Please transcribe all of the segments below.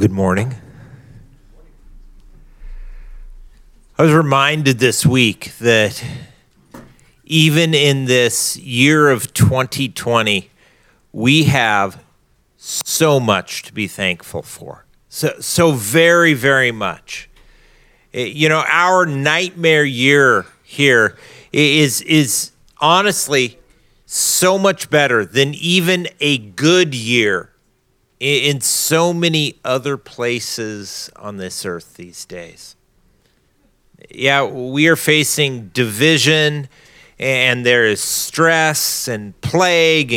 Good morning. I was reminded this week that even in this year of 2020, we have so much to be thankful for. So very, very much. You know, our nightmare year here is honestly so much better than even a good year in so many other places on this earth these days. Yeah, we are facing division, and there is stress and plague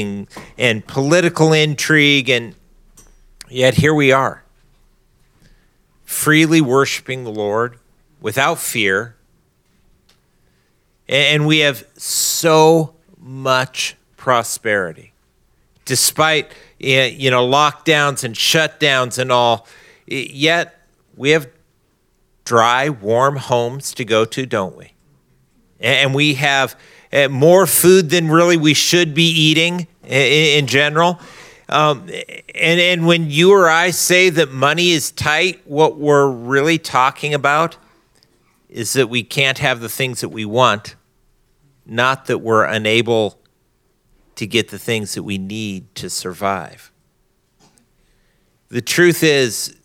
and political intrigue, and yet here we are, freely worshiping the Lord without fear, and we have so much prosperity. Despite, you know, lockdowns and shutdowns and all, yet we have dry, warm homes to go to, don't we? And we have more food than really we should be eating in general. And when you or I say that money is tight, what we're really talking about is that we can't have the things that we want, not that we're unable to get the things that we need to survive. The truth is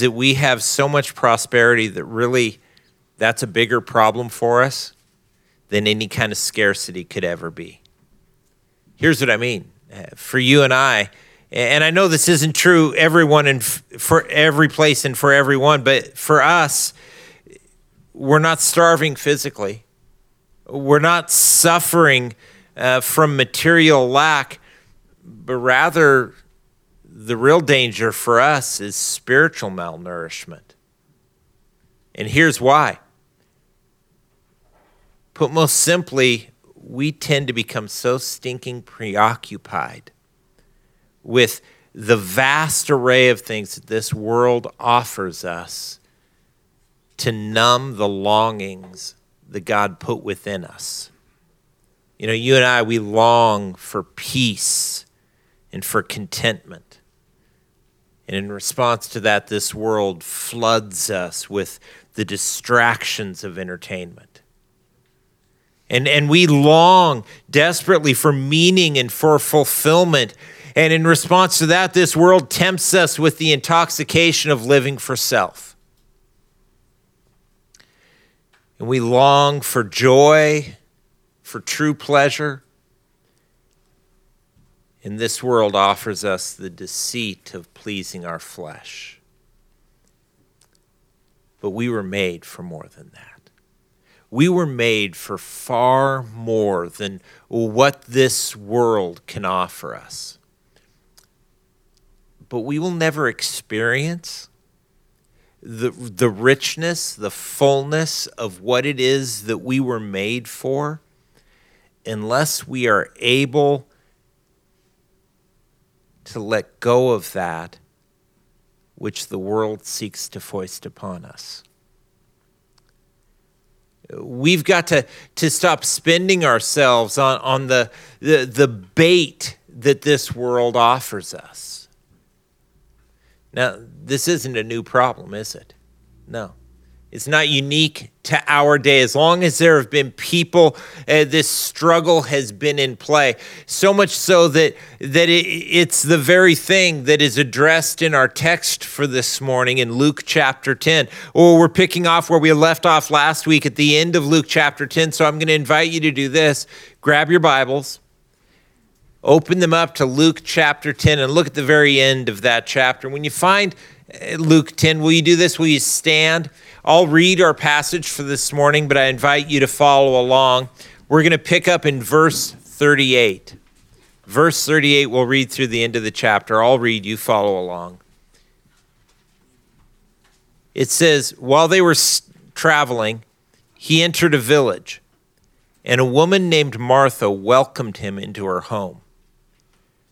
that we have so much prosperity that really that's a bigger problem for us than any kind of scarcity could ever be. Here's what I mean. For you and I know this isn't true everyone and for every place and for everyone, but for us, we're not starving physically. We're not suffering from material lack, but rather the real danger for us is spiritual malnourishment. And here's why. Put most simply, we tend to become so stinking preoccupied with the vast array of things that this world offers us to numb the longings that God put within us. You know, you and I, we long for peace and for contentment. And in response to that, this world floods us with the distractions of entertainment. And we long desperately for meaning and for fulfillment. And in response to that, this world tempts us with the intoxication of living for self. And we long for joy, for true pleasure, and this world offers us the deceit of pleasing our flesh. But we were made for more than that. We were made for far more than what this world can offer us. But we will never experience the richness, the fullness of what it is that we were made for, unless we are able to let go of that which the world seeks to foist upon us. We've got to stop spending ourselves on the bait that this world offers us. Now, this isn't a new problem, is it? No. It's not unique to our day. As long as there have been people, this struggle has been in play. So much so that it's the very thing that is addressed in our text for this morning in Luke chapter 10. Or we're picking off where we left off last week at the end of Luke chapter 10. So I'm going to invite you to do this. Grab your Bibles, open them up to Luke chapter 10, and look at the very end of that chapter. When you find Luke 10, will you do this? Will you stand? I'll read our passage for this morning, but I invite you to follow along. We're going to pick up in verse 38. Verse 38, we'll read through the end of the chapter. I'll read, you follow along. It says, while they were traveling, he entered a village, and a woman named Martha welcomed him into her home.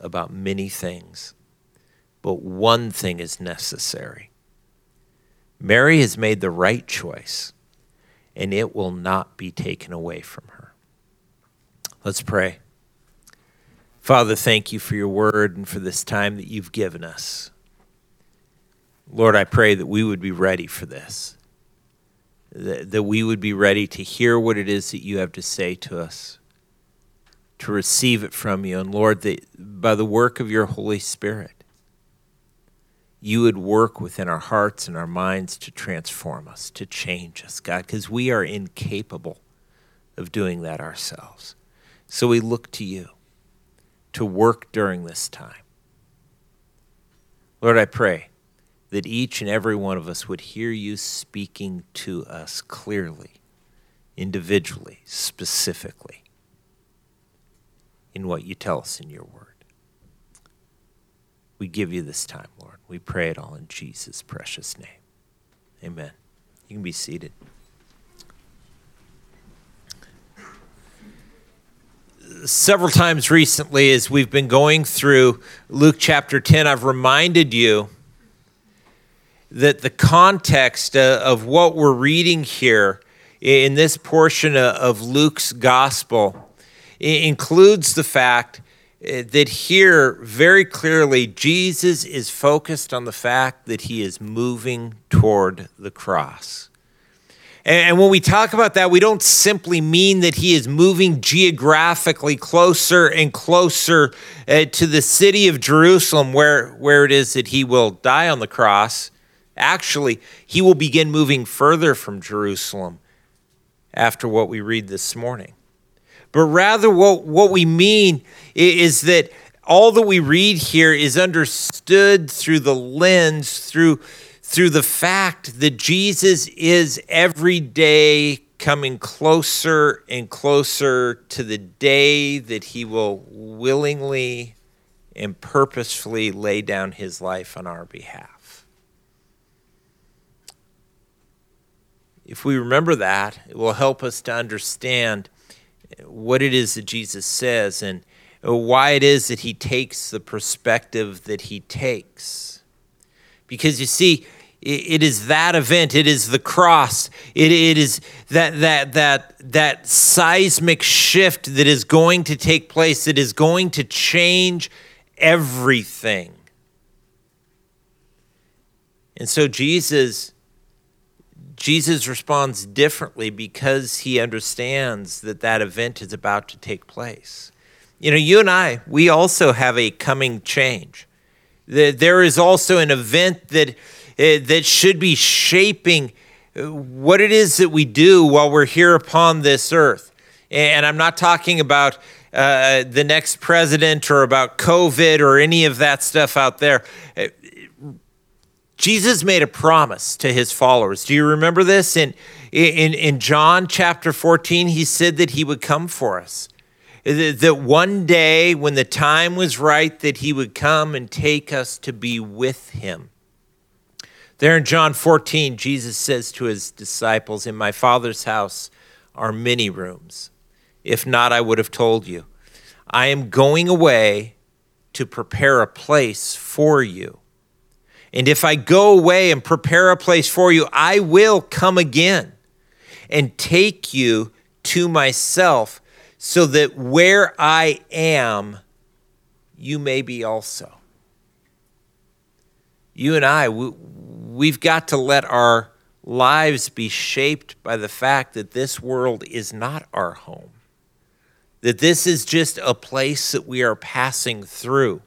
about many things, but one thing is necessary. Mary has made the right choice, and it will not be taken away from her. Let's pray. Father, thank you for your word and for this time that you've given us. Lord, I pray that we would be ready for this, that we would be ready to hear what it is that you have to say to us, to receive it from you. And Lord, that by the work of your Holy Spirit, you would work within our hearts and our minds to transform us, to change us, God, because we are incapable of doing that ourselves. So we look to you to work during this time. Lord, I pray that each and every one of us would hear you speaking to us clearly, individually, specifically, in what you tell us in your word. We give you this time, Lord. We pray it all in Jesus' precious name. Amen. You can be seated. Several times recently, as we've been going through Luke chapter 10, I've reminded you that the context of what we're reading here in this portion of Luke's gospel includes the fact that here, very clearly, Jesus is focused on the fact that he is moving toward the cross. And when we talk about that, we don't simply mean that he is moving geographically closer and closer to the city of Jerusalem, where it is that he will die on the cross. Actually, he will begin moving further from Jerusalem after what we read this morning. But rather, what we mean is that all that we read here is understood through the lens, through the fact that Jesus is every day coming closer and closer to the day that he will willingly and purposefully lay down his life on our behalf. If we remember that, it will help us to understand what it is that Jesus says and why it is that he takes the perspective that he takes. Because you see, it is that event, it is the cross, it is that seismic shift that is going to take place, that is going to change everything. And so Jesus responds differently because he understands that that event is about to take place. You know, you and I, we also have a coming change. There is also an event that should be shaping what it is that we do while we're here upon this earth. And I'm not talking about the next president or about COVID or any of that stuff out there. Jesus made a promise to his followers. Do you remember this? In John chapter 14, he said that he would come for us. That one day when the time was right, that he would come and take us to be with him. There in John 14, Jesus says to his disciples, "In my Father's house are many rooms. If not, I would have told you. I am going away to prepare a place for you. And if I go away and prepare a place for you, I will come again and take you to myself so that where I am, you may be also." You and I, we've got to let our lives be shaped by the fact that this world is not our home, that this is just a place that we are passing through.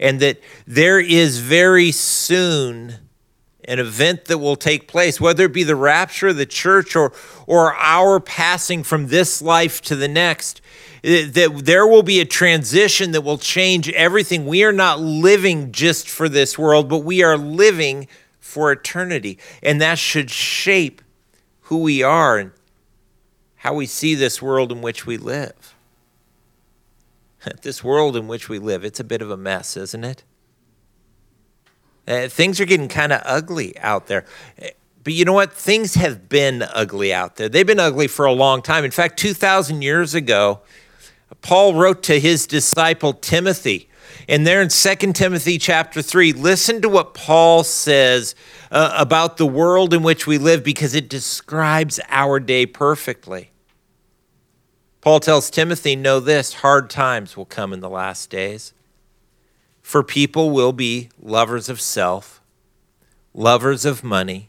And that there is very soon an event that will take place, whether it be the rapture of the church or our passing from this life to the next, that there will be a transition that will change everything. We are not living just for this world, but we are living for eternity. And that should shape who we are and how we see this world in which we live. This world in which we live, it's a bit of a mess, isn't it? Things are getting kind of ugly out there. But you know what? Things have been ugly out there. They've been ugly for a long time. In fact, 2,000 years ago, Paul wrote to his disciple Timothy, and there in 2 Timothy chapter 3, listen to what Paul says about the world in which we live, because it describes our day perfectly. Paul tells Timothy, know this, hard times will come in the last days. For people will be lovers of self, lovers of money,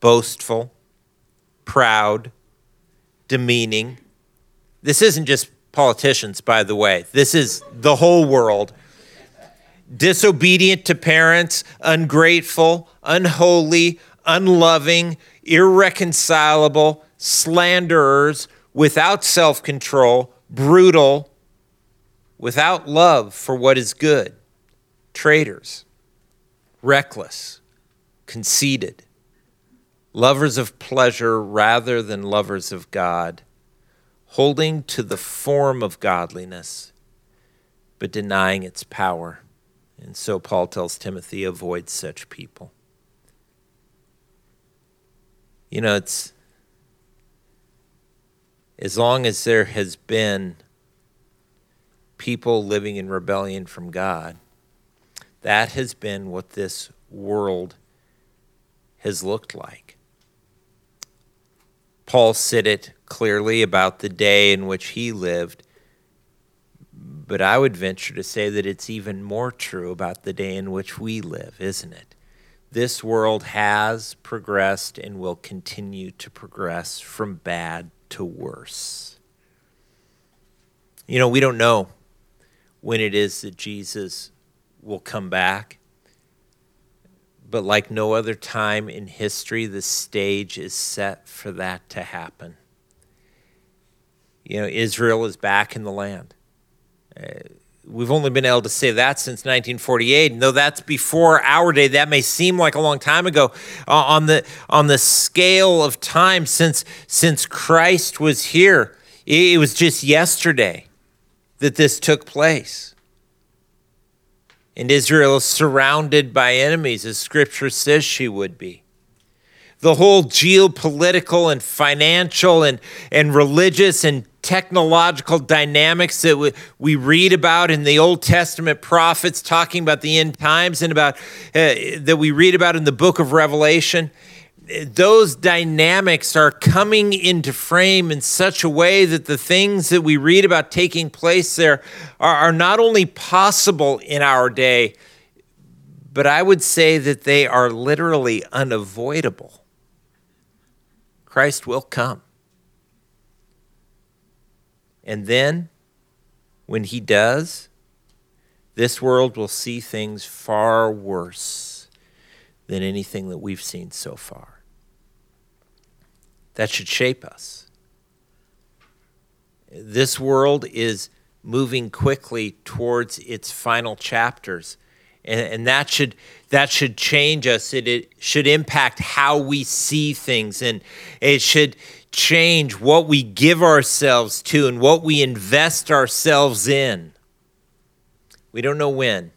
boastful, proud, demeaning. This isn't just politicians, by the way. This is the whole world. Disobedient to parents, ungrateful, unholy, unloving, irreconcilable, slanderers, without self-control, brutal, without love for what is good, traitors, reckless, conceited, lovers of pleasure rather than lovers of God, holding to the form of godliness, but denying its power. And so Paul tells Timothy, avoid such people. You know, it's as long as there has been people living in rebellion from God, that has been what this world has looked like. Paul said it clearly about the day in which he lived, but I would venture to say that it's even more true about the day in which we live, isn't it? This world has progressed and will continue to progress from bad to worse. You know, we don't know when it is that Jesus will come back, but like no other time in history, the stage is set for that to happen. You know, Israel is back in the land. We've only been able to say that since 1948, and though that's before our day, that may seem like a long time ago. On the scale of time since Christ was here, it was just yesterday that this took place. And Israel is surrounded by enemies, as Scripture says she would be. The whole geopolitical and financial and religious and technological dynamics that we read about in the Old Testament prophets talking about the end times and about that we read about in the book of Revelation, those dynamics are coming into frame in such a way that the things that we read about taking place there are not only possible in our day, but I would say that they are literally unavoidable. Christ will come. And then, when he does, this world will see things far worse than anything that we've seen so far. That should shape us. This world is moving quickly towards its final chapters, and that should change us. It should impact how we see things, and it should change what we give ourselves to and what we invest ourselves in. We don't know when,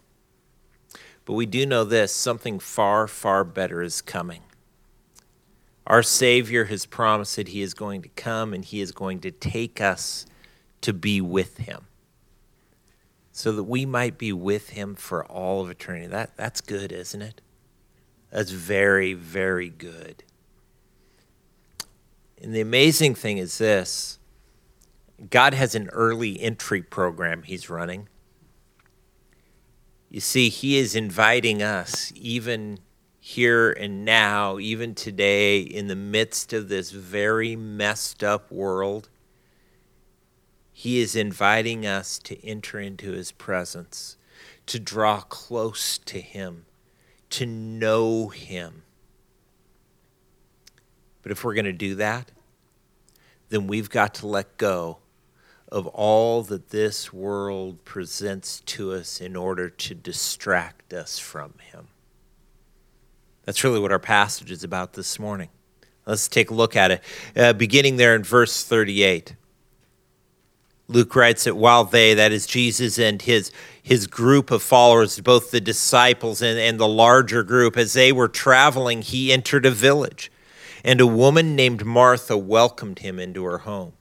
but we do know this: something far, far better is coming. Our Savior has promised that he is going to come and he is going to take us to be with him so that we might be with him for all of eternity. That's good, isn't it? That's very, very good. And the amazing thing is this: God has an early entry program he's running. You see, he is inviting us, even here and now, even today, in the midst of this very messed up world, he is inviting us to enter into his presence, to draw close to him, to know him. But if we're going to do that, then we've got to let go of all that this world presents to us in order to distract us from him. That's really what our passage is about this morning. Let's take a look at it, beginning there in verse 38. Luke writes that while they, that is Jesus and his his group of followers, both the disciples and the larger group, as they were traveling, he entered a village, and a woman named Martha welcomed him into her home.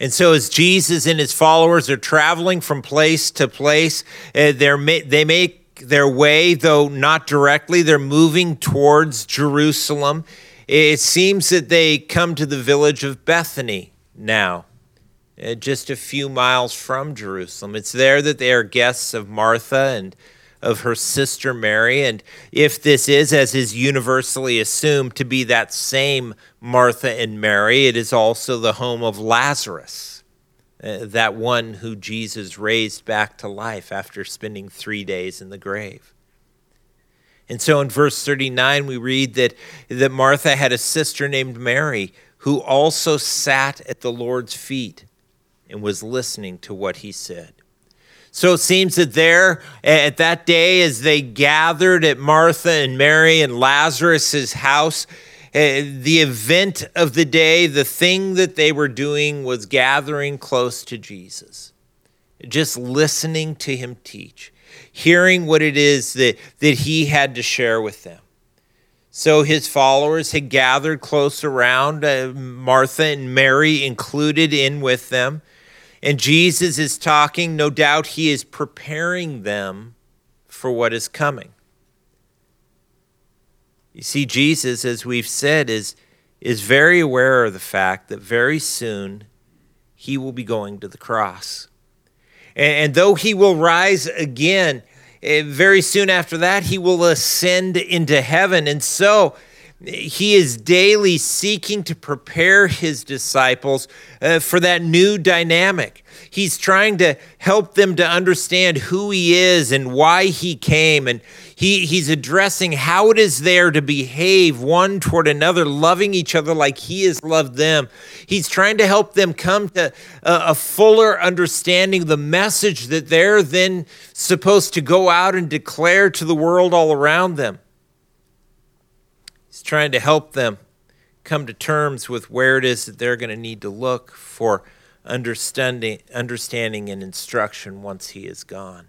And so as Jesus and his followers are traveling from place to place, they make their way, though not directly, they're moving towards Jerusalem. It seems that they come to the village of Bethany now, just a few miles from Jerusalem. It's there that they are guests of Martha and of her sister Mary. And if this is, as is universally assumed, to be that same Martha and Mary, it is also the home of Lazarus, that one who Jesus raised back to life after spending 3 days in the grave. And so in verse 39, we read that Martha had a sister named Mary who also sat at the Lord's feet and was listening to what he said. So it seems that there at that day, as they gathered at Martha and Mary and Lazarus's house, the event of the day, the thing that they were doing was gathering close to Jesus, just listening to him teach, hearing what it is that he had to share with them. So his followers had gathered close around, Martha and Mary included in with them. And Jesus is talking. No doubt he is preparing them for what is coming. You see, Jesus, as we've said, is very aware of the fact that very soon he will be going to the cross. And though he will rise again, very soon after that, he will ascend into heaven. And so he is daily seeking to prepare his disciples for that new dynamic. He's trying to help them to understand who he is and why he came. And he's addressing how it is there to behave one toward another, loving each other like he has loved them. He's trying to help them come to a fuller understanding of the message that they're then supposed to go out and declare to the world all around them. He's trying to help them come to terms with where it is that they're going to need to look for understanding and instruction once he is gone.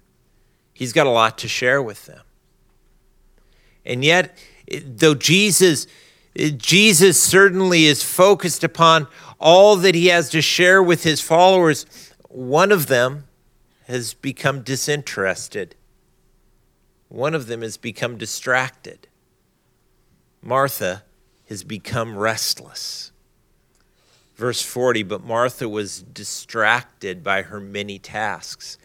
He's got a lot to share with them. And yet, though Jesus certainly is focused upon all that he has to share with his followers, one of them has become disinterested. One of them has become distracted. Martha has become restless. Verse 40, but Martha was distracted by her many tasks.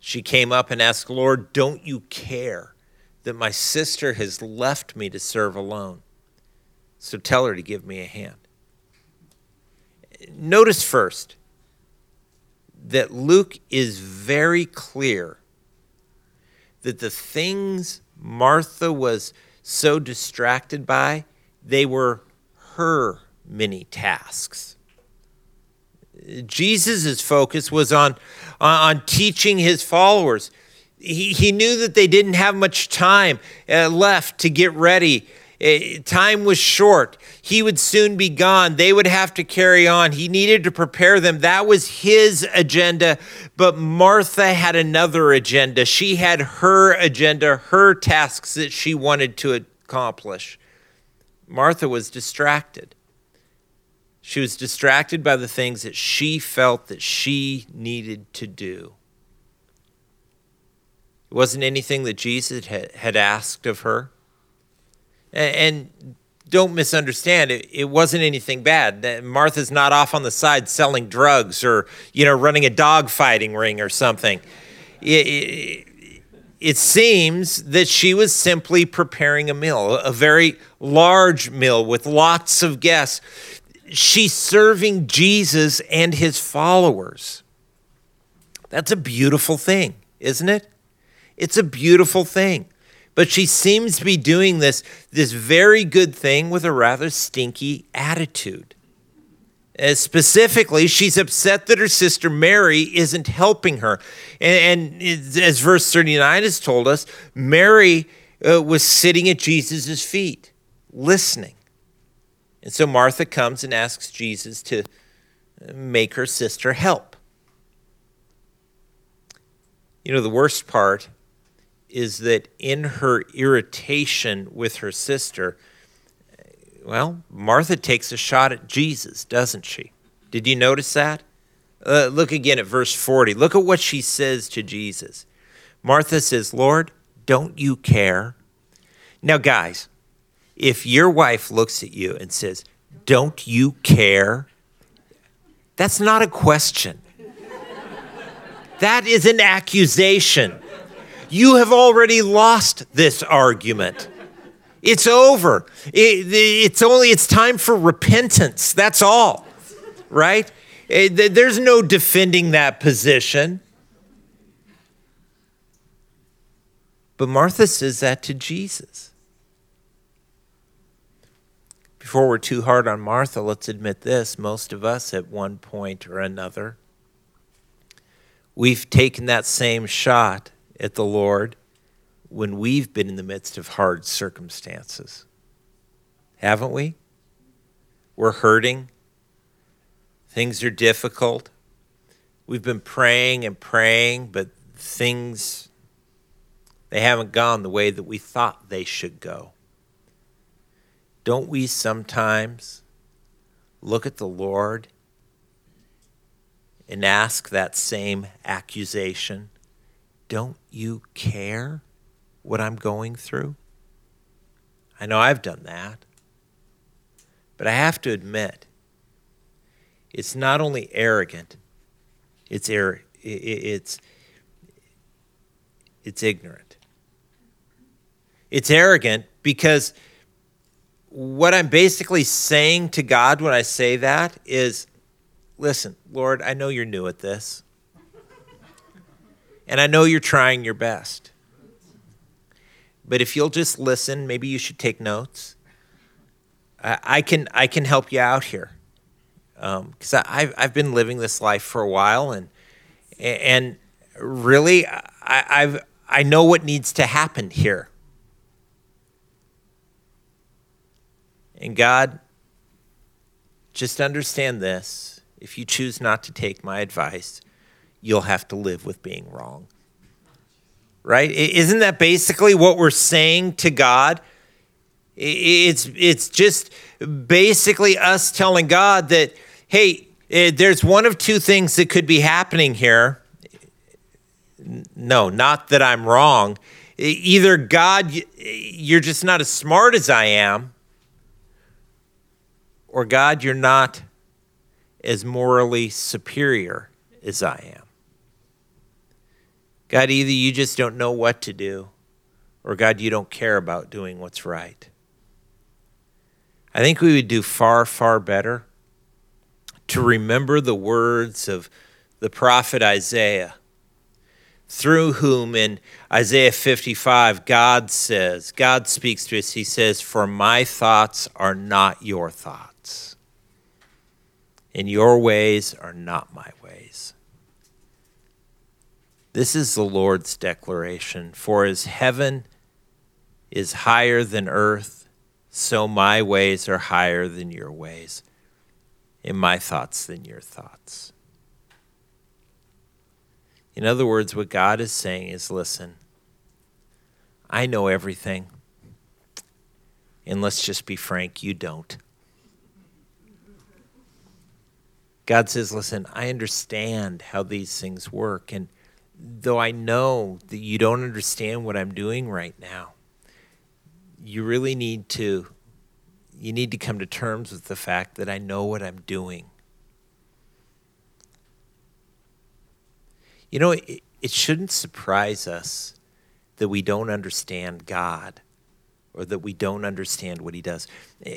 She came up and asked, Lord, don't you care that my sister has left me to serve alone? So tell her to give me a hand. Notice first that Luke is very clear that the things Martha was so distracted by, they were her many tasks. Jesus' focus was on teaching his followers. He knew that they didn't have much time left to get ready. Time was short. He would soon be gone. They would have to carry on. He needed to prepare them. That was his agenda. But Martha had another agenda. She had her agenda, her tasks that she wanted to accomplish. Martha was distracted. She was distracted by the things that she felt that she needed to do. It wasn't anything that Jesus had asked of her. And don't misunderstand, it wasn't anything bad. Martha's not off on the side selling drugs or, running a dog fighting ring or something. It seems that she was simply preparing a meal, a very large meal with lots of guests. She's serving Jesus and his followers. That's a beautiful thing, isn't it? It's a beautiful thing. But she seems to be doing this very good thing with a rather stinky attitude. Specifically, she's upset that her sister Mary isn't helping her. And as verse 39 has told us, Mary was sitting at Jesus' feet, listening. And so Martha comes and asks Jesus to make her sister help. You know, the worst part is that in her irritation with her sister, well, Martha takes a shot at Jesus, doesn't she? Did you notice that? Look again at verse 40. Look at what she says to Jesus. Martha says, "Lord, don't you care?" Now, guys, if your wife looks at you and says, "Don't you care?" that's not a question. That is an accusation. You have already lost this argument. It's over. It's time for repentance. That's all, right? There's no defending that position. But Martha says that to Jesus. Before we're too hard on Martha, let's admit this. Most of us at one point or another, we've taken that same shot at the Lord when we've been in the midst of hard circumstances. Haven't we? We're hurting. Things are difficult. We've been praying and praying, but things, they haven't gone the way that we thought they should go. Don't we sometimes look at the Lord and ask that same accusation? Don't you care what I'm going through? I know I've done that, but I have to admit, it's not only arrogant, it's ignorant. It's arrogant because what I'm basically saying to God when I say that is, listen, Lord, I know you're new at this, and I know you're trying your best. But if you'll just listen, maybe you should take notes. I can help you out here, because I've been living this life for a while, and really I know what needs to happen here. And God, just understand this. If you choose not to take my advice, you'll have to live with being wrong. Right? Isn't that basically what we're saying to God? It's just basically us telling God that, hey, there's one of two things that could be happening here. No, not that I'm wrong. Either God, you're just not as smart as I am, or God, you're not as morally superior as I am. God, either you just don't know what to do, or God, you don't care about doing what's right. I think we would do far, far better to remember the words of the prophet Isaiah, through whom in Isaiah 55, God speaks to us, he says, "For my thoughts are not your thoughts, and your ways are not my ways." This is the Lord's declaration. For as heaven is higher than earth, so my ways are higher than your ways, and my thoughts than your thoughts. In other words, what God is saying is, listen, I know everything, and let's just be frank, you don't. God says, listen, I understand how these things work, and though I know that you don't understand what I'm doing right now, you really need to come to terms with the fact that I know what I'm doing. You know, it shouldn't surprise us that we don't understand God, or that we don't understand what he does.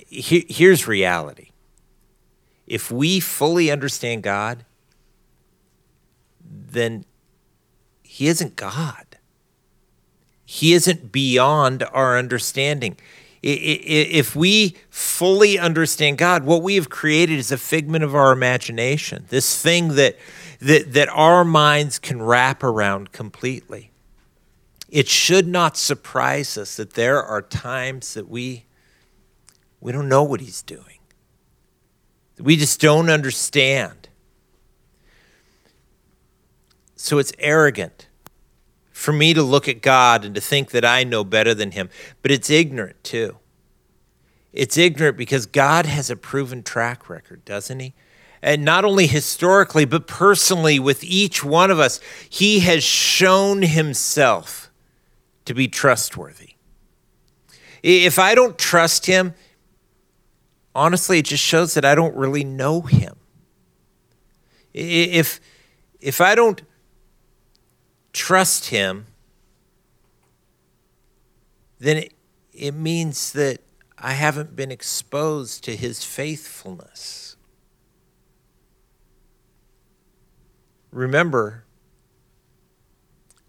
Here's reality. If we fully understand God, then he isn't God. He isn't beyond our understanding. If we fully understand God, what we have created is a figment of our imagination, this thing that our minds can wrap around completely. It should not surprise us that there are times that we don't know what he's doing. We just don't understand. So it's arrogant for me to look at God and to think that I know better than him. But it's ignorant too. It's ignorant because God has a proven track record, doesn't he? And not only historically, but personally with each one of us, he has shown himself to be trustworthy. If I don't trust him, honestly, it just shows that I don't really know him. If I don't trust him, then it means that I haven't been exposed to his faithfulness. Remember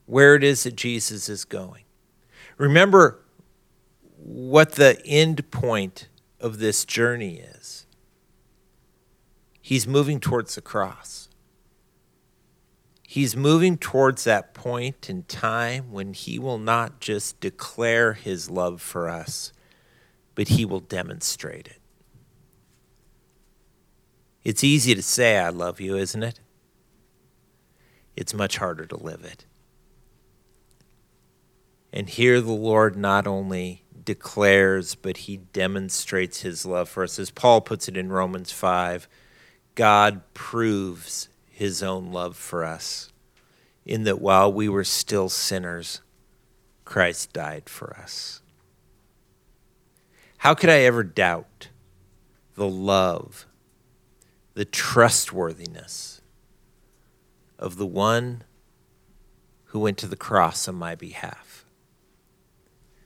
where it is that Jesus is going. Remember what the end point of this journey is. He's moving towards the cross. He's moving towards that point in time when he will not just declare his love for us, but he will demonstrate it. It's easy to say, I love you, isn't it? It's much harder to live it. And here the Lord not only declares, but he demonstrates his love for us. As Paul puts it in Romans 5, God proves his own love for us in that while we were still sinners, Christ died for us. How could I ever doubt the love, the trustworthiness of the one who went to the cross on my behalf?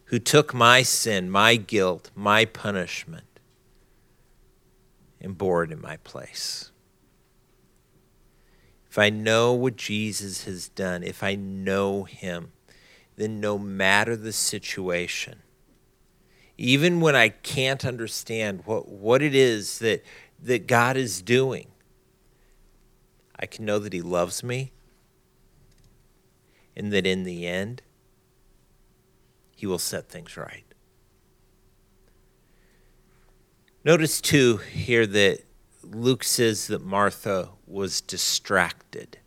Who took my sin, my guilt, my punishment, and bore it in my place. If I know what Jesus has done, if I know him, then no matter the situation, even when I can't understand what it is that God is doing, I can know that he loves me, and that in the end, he will set things right. Notice too here that Luke says that Martha was distracted.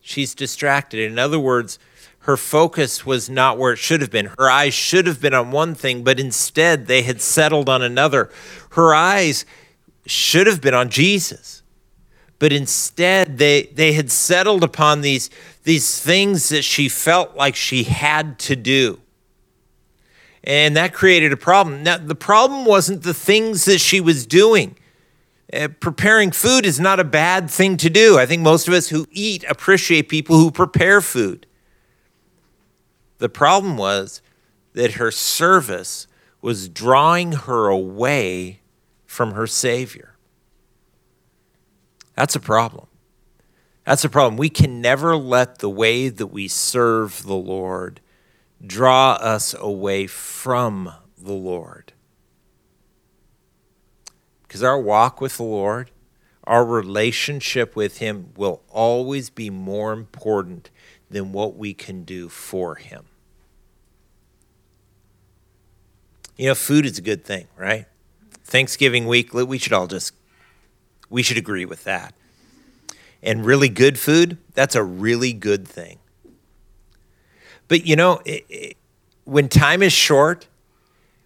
She's distracted. In other words, her focus was not where it should have been. Her eyes should have been on one thing, but instead they had settled on another. Her eyes should have been on Jesus, but instead they had settled upon these things that she felt like she had to do. And that created a problem. Now, the problem wasn't the things that she was doing. Preparing food is not a bad thing to do. I think most of us who eat appreciate people who prepare food. The problem was that her service was drawing her away from her Savior. That's a problem. That's a problem. We can never let the way that we serve the Lord draw us away from the Lord. Because our walk with the Lord, our relationship with him will always be more important than what we can do for him. You know, food is a good thing, right? Thanksgiving week, we should agree with that. And really good food, that's a really good thing. But you know, when time is short,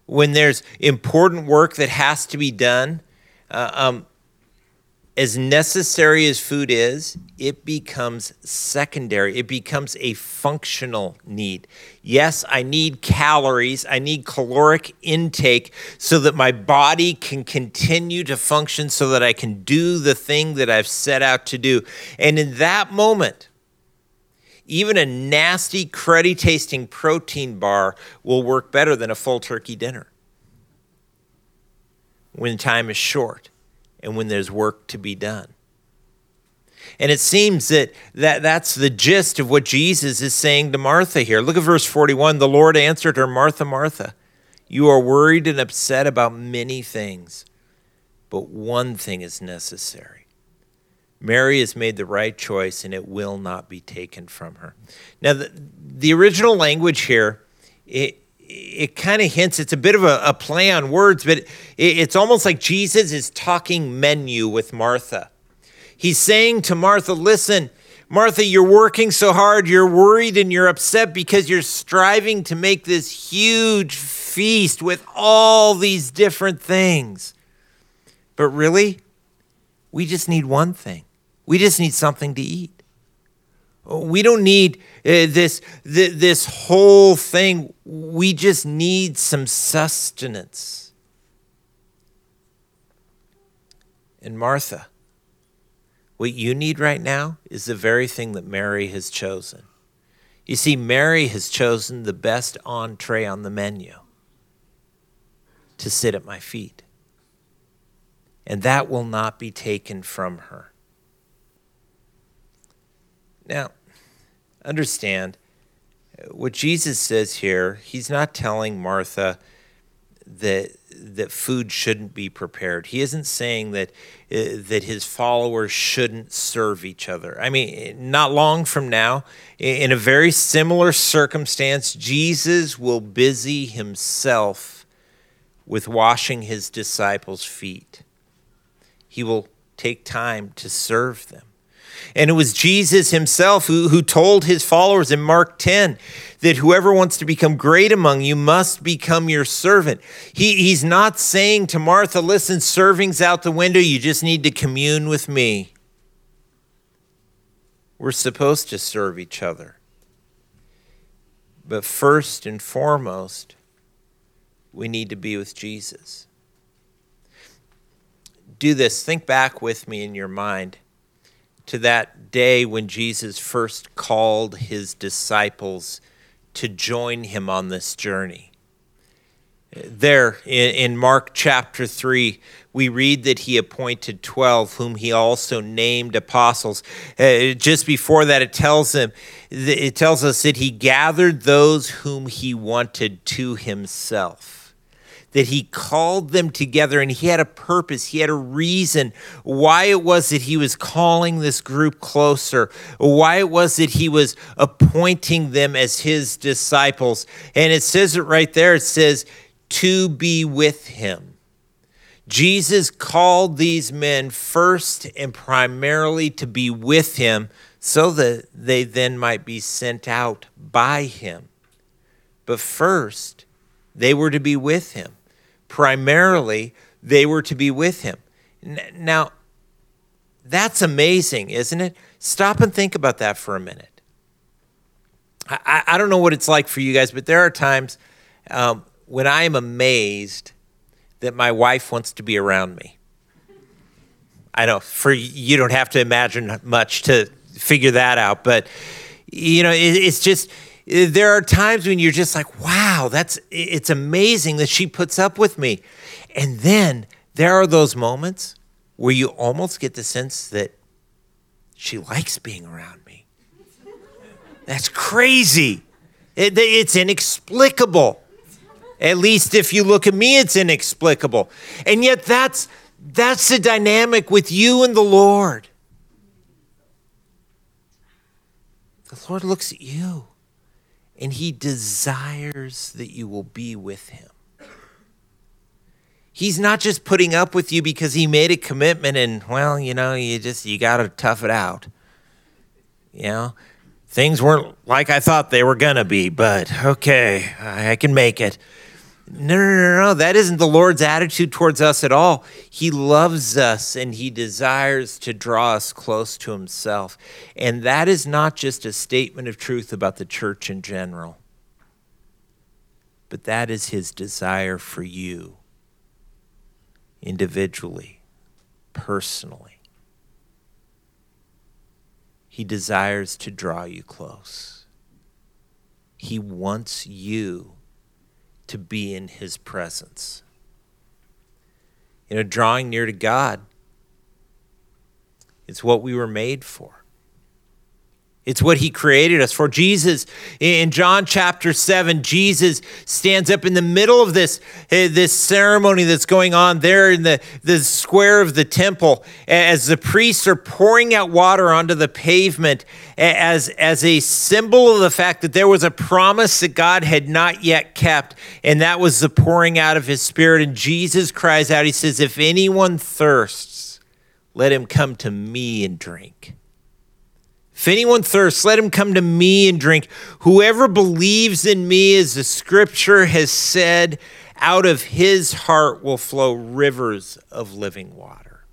when there's important work that has to be done, as necessary as food is, it becomes secondary. It becomes a functional need. Yes, I need calories. I need caloric intake so that my body can continue to function so that I can do the thing that I've set out to do. And in that moment, even a nasty, cruddy-tasting protein bar will work better than a full turkey dinner when time is short and when there's work to be done. And it seems that's the gist of what Jesus is saying to Martha here. Look at verse 41. The Lord answered her, Martha, Martha, you are worried and upset about many things, but one thing is necessary. Mary has made the right choice, and it will not be taken from her. Now, the original language here, it kind of hints, it's a bit of a play on words, but it's almost like Jesus is talking menu with Martha. He's saying to Martha, listen, Martha, you're working so hard, you're worried and you're upset because you're striving to make this huge feast with all these different things. But really, we just need one thing. We just need something to eat. We don't need this whole thing. We just need some sustenance. And Martha, what you need right now is the very thing that Mary has chosen. You see, Mary has chosen the best entree on the menu to sit at my feet. And that will not be taken from her. Now, understand what Jesus says here. He's not telling Martha that food shouldn't be prepared. He isn't saying that his followers shouldn't serve each other. I mean, not long from now, in a very similar circumstance, Jesus will busy himself with washing his disciples' feet. He will take time to serve them. And it was Jesus himself who told his followers in Mark 10 that whoever wants to become great among you must become your servant. He's not saying to Martha, listen, serving's out the window. You just need to commune with me. We're supposed to serve each other. But first and foremost, we need to be with Jesus. Do this. Think back with me in your mind to that day when Jesus first called his disciples to join him on this journey. There in Mark chapter 3, we read that he appointed 12, whom he also named apostles. Just before that, it tells us that he gathered those whom he wanted to himself, that he called them together, and he had a purpose, he had a reason why it was that he was calling this group closer, why it was that he was appointing them as his disciples. And it says it right there, it says, to be with him. Jesus called these men first and primarily to be with him so that they then might be sent out by him. But first, they were to be with him. Primarily, they were to be with him. Now, that's amazing, isn't it? Stop and think about that for a minute. I don't know what it's like for you guys, but there are times when I am amazed that my wife wants to be around me. I know, you don't have to imagine much to figure that out, but you know, it's just, there are times when you're just like, wow, it's amazing that she puts up with me. And then there are those moments where you almost get the sense that she likes being around me. That's crazy. It's inexplicable. At least if you look at me, it's inexplicable. And yet that's the dynamic with you and the Lord. The Lord looks at you, and he desires that you will be with him. He's not just putting up with you because he made a commitment and, well, you know, you got to tough it out. You know, things weren't like I thought they were going to be, but okay, I can make it. No. That isn't the Lord's attitude towards us at all. He loves us and he desires to draw us close to himself. And that is not just a statement of truth about the church in general, but that is his desire for you individually, personally. He desires to draw you close. He wants you to be in his presence. You know, drawing near to God, it's what we were made for. It's what he created us for. Jesus, in John chapter 7, Jesus stands up in the middle of this ceremony that's going on there in the square of the temple as the priests are pouring out water onto the pavement as a symbol of the fact that there was a promise that God had not yet kept, and that was the pouring out of his Spirit. And Jesus cries out, he says, if anyone thirsts, let him come to me and drink. If anyone thirsts, let him come to me and drink. Whoever believes in me, as the scripture has said, out of his heart will flow rivers of living water.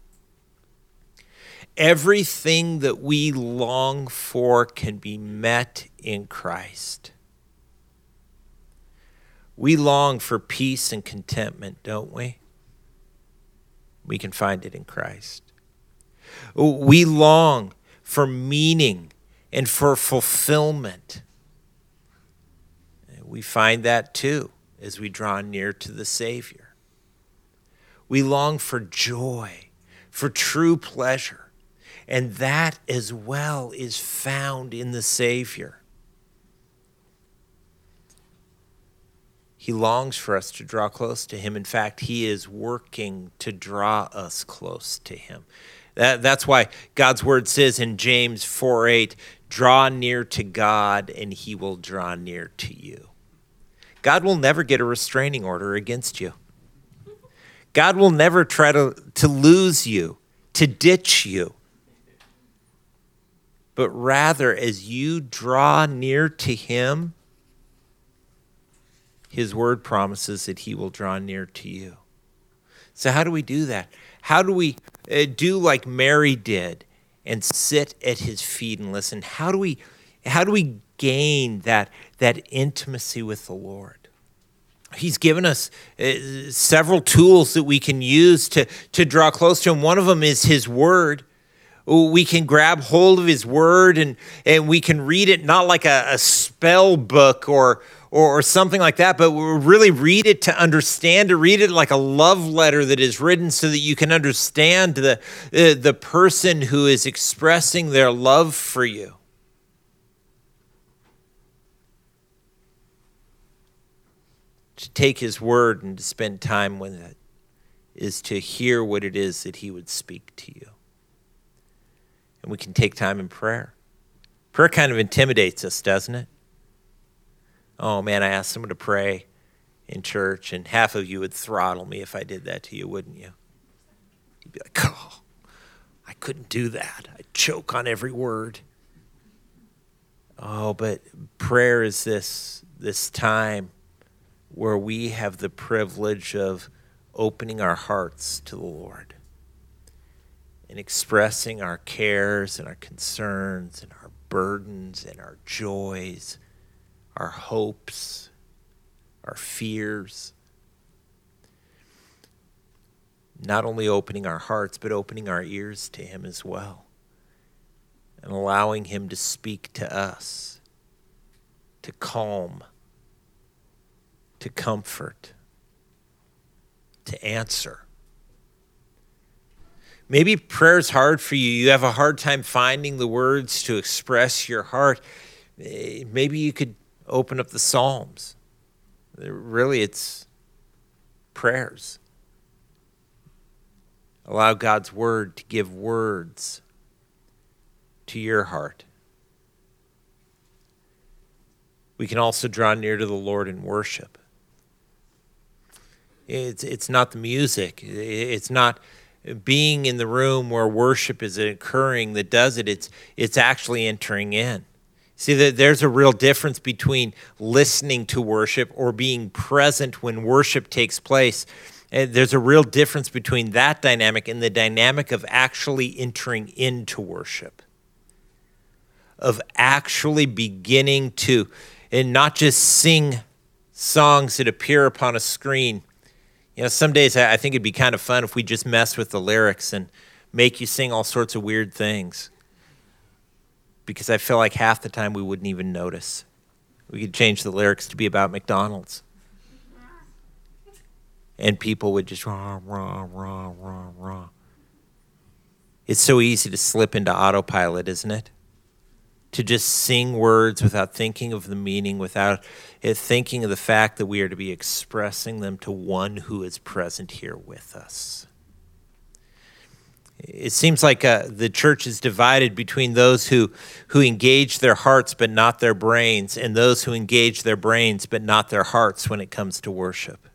Everything that we long for can be met in Christ. We long for peace and contentment, don't we? We can find it in Christ. We long for meaning and for fulfillment. We find that too as we draw near to the Savior. We long for joy, for true pleasure, and that as well is found in the Savior. He longs for us to draw close to him. In fact, he is working to draw us close to him. That's why God's word says in James 4:8, draw near to God and he will draw near to you. God will never get a restraining order against you. God will never try to lose you, to ditch you. But rather, as you draw near to him, his word promises that he will draw near to you. So how do we do that? How do we do like Mary did and sit at his feet and listen? How do we gain that intimacy with the Lord? He's given us several tools that we can use to draw close to him. One of them is his word. We can grab hold of his word and we can read it, not like a spell book or something like that, but we'll really read it to understand, to read it like a love letter that is written so that you can understand the person who is expressing their love for you. To take his word and to spend time with it is to hear what it is that he would speak to you. And we can take time in prayer. Prayer kind of intimidates us, doesn't it? Oh man, I asked someone to pray in church and half of you would throttle me if I did that to you, wouldn't you? You'd be like, oh, I couldn't do that. I'd choke on every word. Oh, but prayer is this time where we have the privilege of opening our hearts to the Lord and expressing our cares and our concerns and our burdens and our joys, our hopes, our fears. Not only opening our hearts, but opening our ears to him as well, and allowing him to speak to us, to calm, to comfort, to answer. Maybe prayer's hard for you. You have a hard time finding the words to express your heart. Maybe you could open up the Psalms. Really, it's prayers. Allow God's word to give words to your heart. We can also draw near to the Lord in worship. It's not the music. It's not being in the room where worship is occurring that does it. It's actually entering in. See, there's a real difference between listening to worship or being present when worship takes place. There's a real difference between that dynamic and the dynamic of actually entering into worship, of actually beginning to, and not just sing songs that appear upon a screen. You know, some days I think it'd be kind of fun if we just mess with the lyrics and make you sing all sorts of weird things, because I feel like half the time we wouldn't even notice. We could change the lyrics to be about McDonald's. And people would just rah, rah, rah, rah, rah. It's so easy to slip into autopilot, isn't it? To just sing words without thinking of the meaning, without thinking of the fact that we are to be expressing them to one who is present here with us. It seems like the church is divided between those who engage their hearts but not their brains, and those who engage their brains but not their hearts when it comes to worship.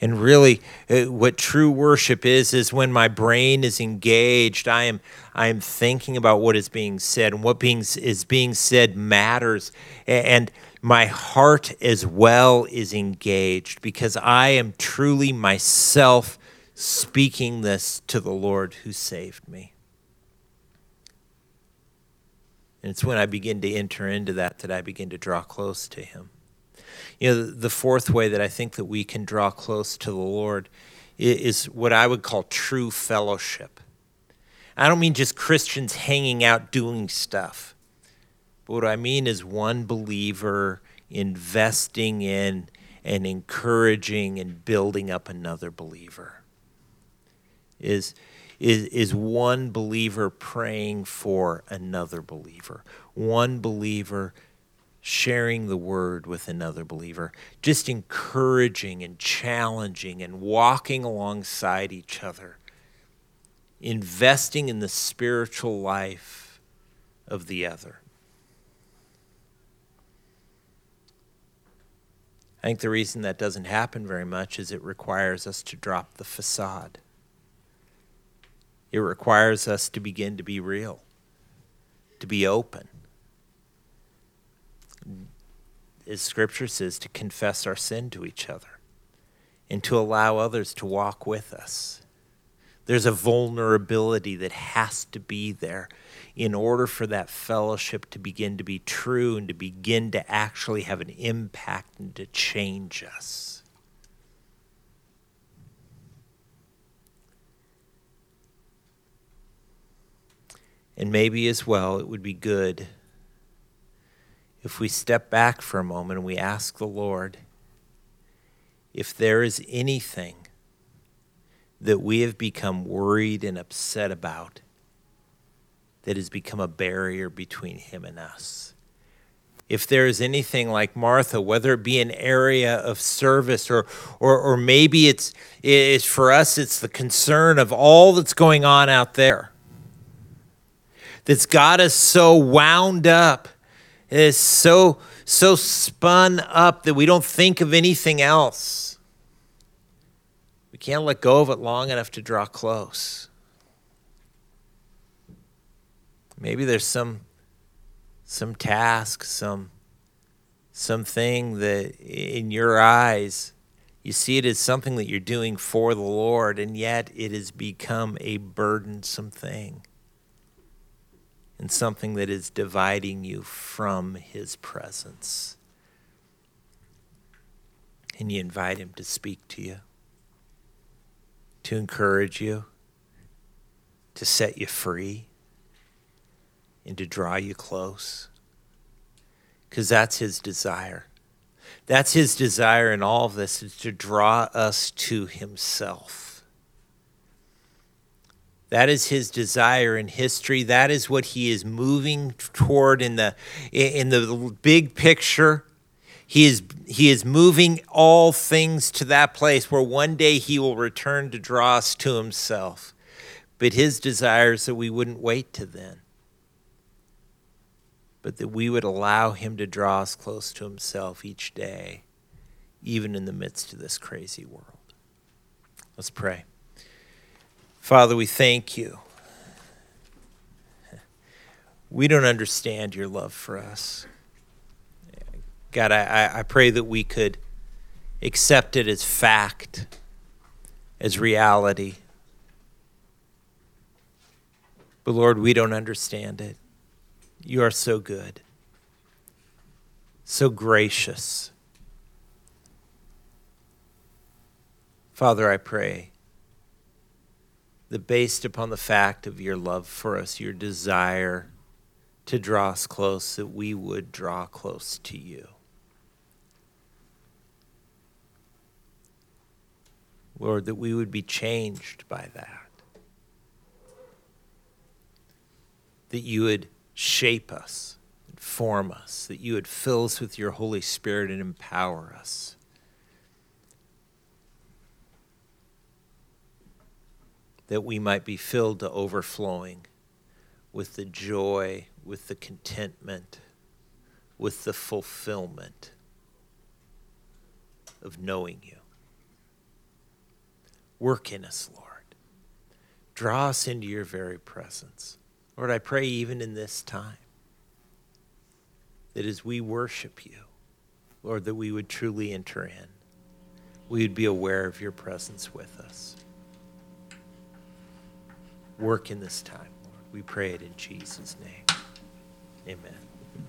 And really, what true worship is when my brain is engaged. I am thinking about what is being said, and what is being said matters. And my heart as well is engaged, because I am truly myself speaking this to the Lord who saved me. And it's when I begin to enter into that I begin to draw close to him. You know, the fourth way that I think that we can draw close to the Lord is what I would call true fellowship. I don't mean just Christians hanging out doing stuff. But what I mean is one believer investing in and encouraging and building up another believer. Is one believer praying for another believer. One believer sharing the word with another believer. Just encouraging and challenging and walking alongside each other. Investing in the spiritual life of the other. I think the reason that doesn't happen very much is it requires us to drop the facade. It requires us to begin to be real, to be open. As Scripture says, to confess our sin to each other and to allow others to walk with us. There's a vulnerability that has to be there in order for that fellowship to begin to be true and to begin to actually have an impact and to change us. And maybe as well, it would be good if we step back for a moment and we ask the Lord if there is anything that we have become worried and upset about that has become a barrier between him and us. If there is anything like Martha, whether it be an area of service or maybe it's for us, it's the concern of all that's going on out there that's got us so wound up, is so spun up that we don't think of anything else. We can't let go of it long enough to draw close. Maybe there's some task, something that in your eyes, you see it as something that you're doing for the Lord, and yet it has become a burdensome thing and something that is dividing you from his presence. And you invite him to speak to you, to encourage you, to set you free, and to draw you close. Because that's his desire. That's his desire in all of this, is to draw us to himself. That is his desire in history. That is what he is moving toward in the big picture. He is moving all things to that place where one day he will return to draw us to himself. But his desire is that we wouldn't wait till then, but that we would allow him to draw us close to himself each day, even in the midst of this crazy world. Let's pray. Father, we thank you. We don't understand your love for us. God, I pray that we could accept it as fact, as reality. But Lord, we don't understand it. You are so good, so gracious. Father, I pray that based upon the fact of your love for us, your desire to draw us close, that we would draw close to you. Lord, that we would be changed by that. That you would shape us, form us, that you would fill us with your Holy Spirit and empower us. That we might be filled to overflowing with the joy, with the contentment, with the fulfillment of knowing you. Work in us, Lord. Draw us into your very presence. Lord, I pray even in this time that as we worship you, Lord, that we would truly enter in. We would be aware of your presence with us. Work in this time, Lord. We pray it in Jesus' name. Amen.